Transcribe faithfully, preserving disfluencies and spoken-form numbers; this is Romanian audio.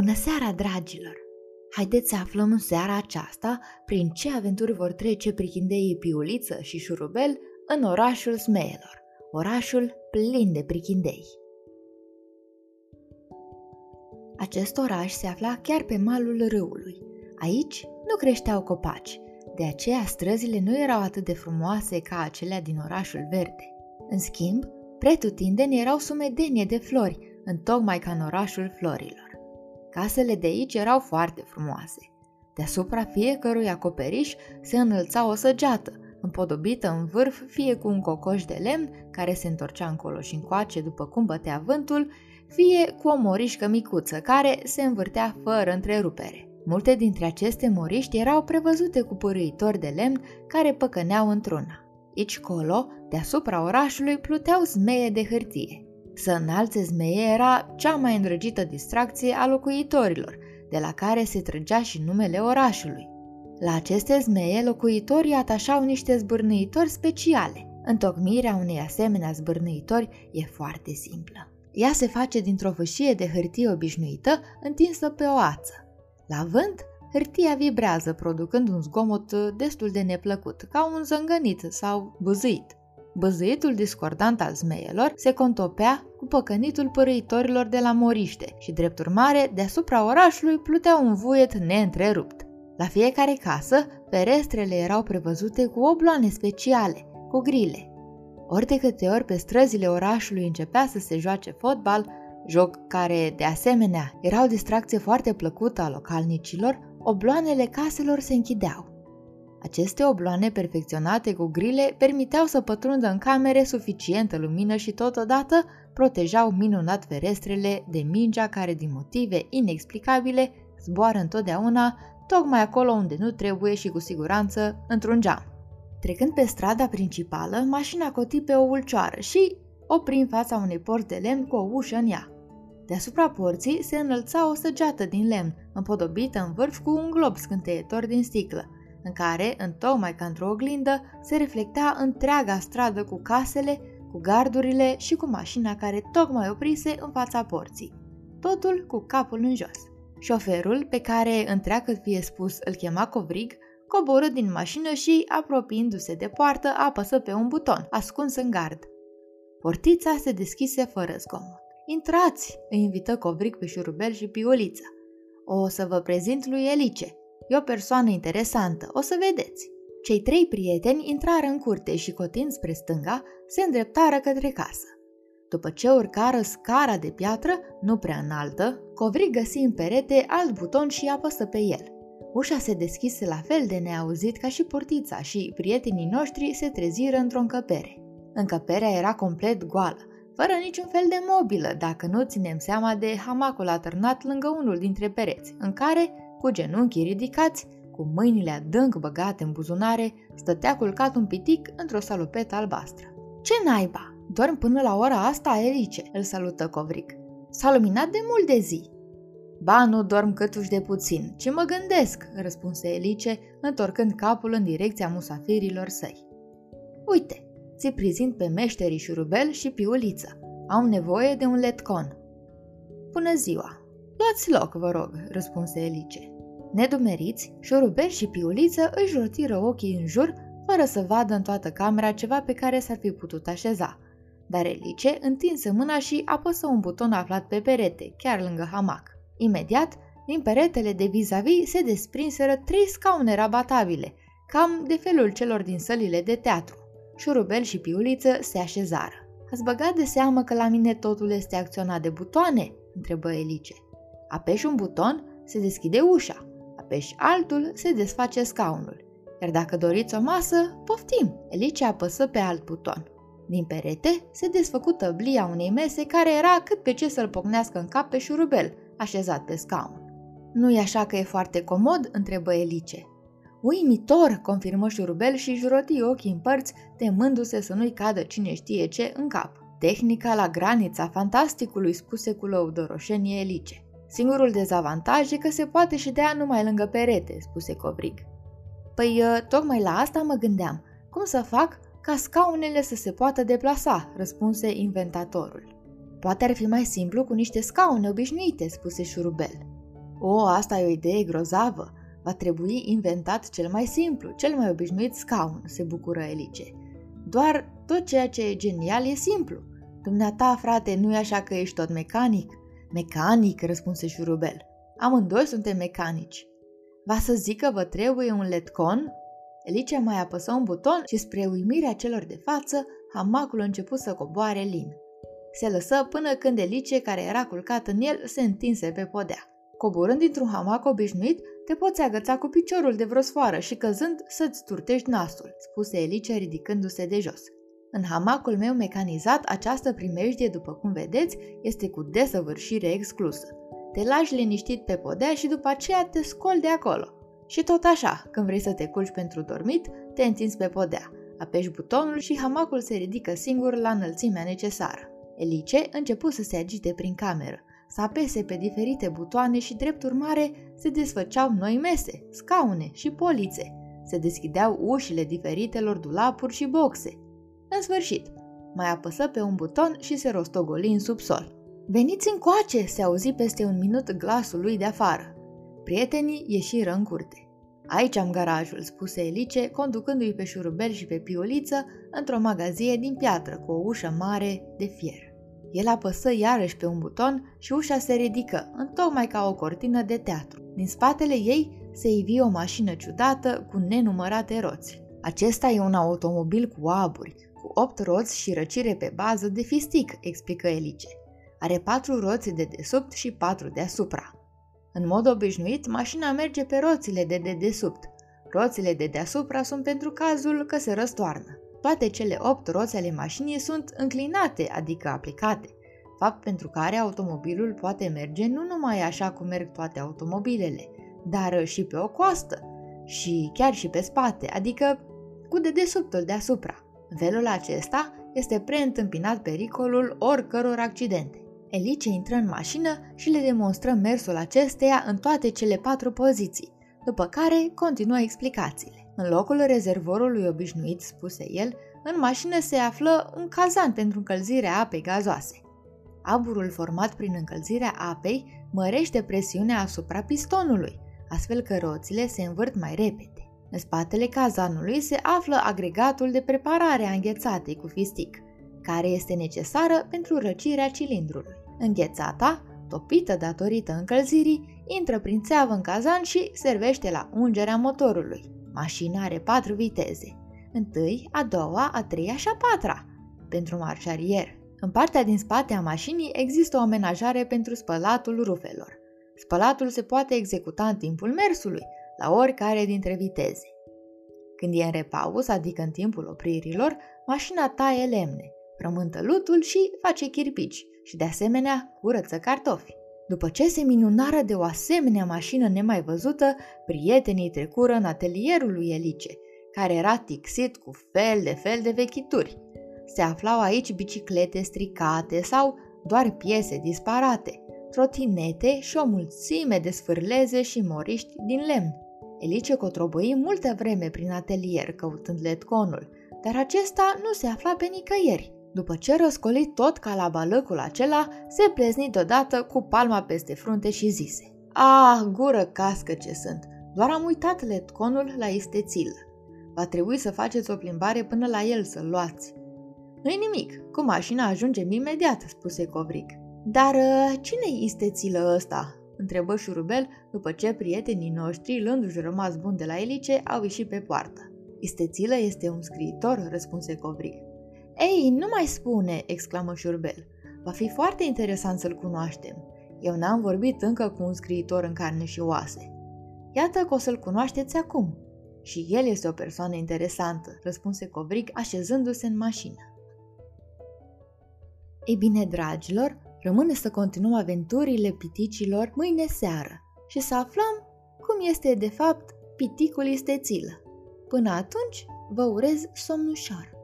Bună seara, dragilor! Haideți să aflăm în seara aceasta prin ce aventuri vor trece prichindeii Piuliță și Șurubel în orașul Smeelor, orașul plin de prichindei. Acest oraș se afla chiar pe malul râului. Aici nu creșteau copaci, de aceea străzile nu erau atât de frumoase ca acelea din orașul verde. În schimb, pretutindeni erau sumedenie de flori, întocmai ca în orașul florilor. Casele de aici erau foarte frumoase. Deasupra fiecărui acoperiș se înălța o săgeată, împodobită în vârf fie cu un cocoș de lemn care se întorcea încolo și încoace după cum bătea vântul, fie cu o morișcă micuță care se învârtea fără întrerupere. Multe dintre aceste moriști erau prevăzute cu pârâitori de lemn care păcăneau într-una. Aici colo, deasupra orașului, pluteau zmeie de hârtie. Să înalțe zmeie era cea mai îndrăgită distracție a locuitorilor, de la care se trăgea și numele orașului. La aceste zmeie, locuitorii atașau niște zbârnăitori speciale. Întocmirea unei asemenea zbârnăitori e foarte simplă. Ea se face dintr-o fâșie de hârtie obișnuită, întinsă pe o ață. La vânt, hârtia vibrează, producând un zgomot destul de neplăcut, ca un zângănit sau bâzâit. Bâzâitul discordant al zmeilor se contopea cu păcănitul părâitorilor de la moriște și, drept urmare, deasupra orașului plutea un vuiet neîntrerupt. La fiecare casă, ferestrele erau prevăzute cu obloane speciale, cu grile. Ori de câte ori pe străzile orașului începea să se joace fotbal, joc care, de asemenea, era o distracție foarte plăcută a localnicilor, obloanele caselor se închideau. Aceste obloane perfecționate cu grile permiteau să pătrundă în camere suficientă lumină și totodată protejau minunat ferestrele de mingea care, din motive inexplicabile, zboară întotdeauna tocmai acolo unde nu trebuie și cu siguranță într-un geam. Trecând pe strada principală, mașina coti pe o ulcioară și opri în fața unei porți de lemn cu o ușă în ea. Deasupra porții se înălța o săgeată din lemn, împodobită în vârf cu un glob scânteietor din sticlă, în care, întocmai ca într-o oglindă, se reflecta întreaga stradă cu casele, cu gardurile și cu mașina care tocmai oprise în fața porții, totul cu capul în jos. Șoferul, pe care, întreagăt fie spus, îl chema Covrig, coborî din mașină și, apropiindu-se de poartă, apăsă pe un buton, ascuns în gard. Portița se deschise fără zgomot. Intrați!" îi invită Covrig pe Șurubel și Piuliță. O să vă prezint lui Elice. E o persoană interesantă, o să vedeți." Cei trei prieteni intrară în curte și, cotind spre stânga, se îndreptară către casă. După ce urcară scara de piatră, nu prea înaltă, Covrig găsi în perete alt buton și apăsă pe el. Ușa se deschise la fel de neauzit ca și portița și prietenii noștri se treziră într-o încăpere. Încăperea era complet goală, fără niciun fel de mobilă, dacă nu ținem seama de hamacul atârnat lângă unul dintre pereți, în care, cu genunchii ridicați, cu mâinile adânc băgate în buzunare, stătea culcat un pitic într-o salopetă albastră. "Ce naiba! Dorm până la ora asta, Elice?" îl salută Covrig. "S-a luminat de mult de zi." "Ba, nu dorm câtuși de puțin, ci mă gândesc," răspunse Elice, întorcând capul în direcția musafirilor săi. "Uite! Ți prezint pe meșterii Șurubel și Piuliță. Au nevoie de un letcon." "Bună ziua! Luați loc, vă rog," răspunse Elice. Nedumeriți, Șurubel și Piuliță își rotiră ochii în jur, fără să vadă în toată camera ceva pe care s-ar fi putut așeza. Dar Elice întinse mâna și apăsă un buton aflat pe perete, chiar lângă hamac. Imediat, din peretele de vis-a-vis se desprinseră trei scaune rabatabile, cam de felul celor din sălile de teatru. Șurubel și Piuliță se așezară. "Ați băgat de seamă că la mine totul este acționat de butoane?" întrebă Elice. "Apeși un buton, se deschide ușa. Apeși altul, se desface scaunul. Iar dacă doriți o masă, poftim." Elice apăsă pe alt buton. Din perete se desfăcu tăblia unei mese care era cât pe ce să-l pocnească în cap pe Șurubel, așezat pe scaun. "Nu-i așa că e foarte comod?" întrebă Elice. "Uimitor!" confirmă Șurubel și-și roti ochii în părți, temându-se să nu-i cadă cine știe ce în cap. "Tehnica la granița fantasticului," spuse cu lăudoroșenie Elice. "Singurul dezavantaj e că se poate ședea numai lângă perete," spuse Covrig. "Păi, tocmai la asta mă gândeam. Cum să fac ca scaunele să se poată deplasa?" răspunse inventatorul. "Poate ar fi mai simplu cu niște scaune obișnuite," spuse Șurubel. O, asta e o idee grozavă! Va trebui inventat cel mai simplu, cel mai obișnuit scaun, se bucură Elice. Doar tot ceea ce e genial e simplu. Dumneata, frate, nu e așa că ești tot mecanic? Mecanic, răspunse Șurubel. Amândoi suntem mecanici. Va să zic că vă trebuie un letcon? Elice mai apăsă un buton și, spre uimirea celor de față, hamacul a început să coboare lin. Se lăsă până când Elice, care era culcat în el, se întinse pe podea. Coborând dintr-un hamac obișnuit, te poți agăța cu piciorul de vreo sfoară și căzând să-ți turtești nasul, spuse Elice ridicându-se de jos. În hamacul meu mecanizat, această primejdie, după cum vedeți, este cu desăvârșire exclusă. Te lași liniștit pe podea și după aceea te scoli de acolo. Și tot așa, când vrei să te culci pentru dormit, te întinzi pe podea, apeși butonul și hamacul se ridică singur la înălțimea necesară. Elice începu să se agite prin cameră, să apese pe diferite butoane și, drept urmare, se desfăceau noi mese, scaune și polițe. Se deschideau ușile diferitelor dulapuri și boxe. În sfârșit, mai apăsă pe un buton și se rostogoli în subsol. Veniți încoace, se auzi peste un minut glasul lui de afară. Prietenii ieșiră în curte. Aici am garajul, spuse Elice, conducându-i pe Șurubel și pe Piuliță într-o magazie din piatră cu o ușă mare de fier. El apăsă iarăși pe un buton și ușa se ridică, întocmai ca o cortină de teatru. Din spatele ei se ivi o mașină ciudată cu nenumărate roți. Acesta e un automobil cu aburi, cu opt roți și răcire pe bază de fistic, explică Elice. Are patru roți de desubt și patru deasupra. În mod obișnuit, mașina merge pe roțile de dedesubt. Roțile de deasupra sunt pentru cazul că se răstoarnă. Toate cele opt roți ale mașinii sunt înclinate, adică aplicate, fapt pentru care automobilul poate merge nu numai așa cum merg toate automobilele, dar și pe o coastă și chiar și pe spate, adică cu dedesubtul deasupra. În felul acesta este preîntâmpinat pericolul oricăror accidente. Elice intră în mașină și le demonstră mersul acesteia în toate cele patru poziții, după care continuă explicațiile. În locul rezervorului obișnuit, spuse el, în mașină se află un cazan pentru încălzirea apei gazoase. Aburul format prin încălzirea apei mărește presiunea asupra pistonului, astfel că roțile se învârt mai repede. În spatele cazanului se află agregatul de preparare a înghețatei cu fistic, care este necesară pentru răcirea cilindrului. Înghețata, topită datorită încălzirii, intră prin țeavă în cazan și servește la ungerea motorului. Mașina are patru viteze, întâi, a doua, a treia și a patra, pentru marș arier. În partea din spate a mașinii există o amenajare pentru spălatul rufelor. Spălatul se poate executa în timpul mersului, la oricare dintre viteze. Când e în repaus, adică în timpul opririlor, mașina taie lemne, frământă lutul și face chirpici și, de asemenea, curăță cartofi. După ce se minunară de o asemenea mașină nemaivăzută, prietenii trecură în atelierul lui Elice, care era tixit cu fel de fel de vechituri. Se aflau aici biciclete stricate sau doar piese disparate, trotinete și o mulțime de sfârleze și moriști din lemn. Elice cotrobăi multă vreme prin atelier căutând letconul, dar acesta nu se afla pe nicăieri. După ce răscoli tot calabalăcul acela, se plezni deodată cu palma peste frunte și zise: Ah, gură cască ce sunt! Doar am uitat letconul la Istețilă. Va trebui să faceți o plimbare până la el să-l luați." Nu-i nimic, cu mașina ajungem imediat," spuse Covrig. Dar cine-i Istețilă ăsta?" întrebă Șurubel după ce prietenii noștri, luându-și rămas bun de la Elice, au ieșit pe poartă. Istețilă este un scriitor," răspunse Covrig. Ei, nu mai spune!" exclamă Șurubel. Va fi foarte interesant să-l cunoaștem. Eu n-am vorbit încă cu un scriitor în carne și oase." Iată că o să-l cunoașteți acum." Și el este o persoană interesantă," răspunse Covrig, așezându-se în mașină. Ei bine, dragilor, rămâne să continuăm aventurile piticilor mâine seară și să aflăm cum este de fapt piticul Istețilă. Până atunci, vă urez somn ușor!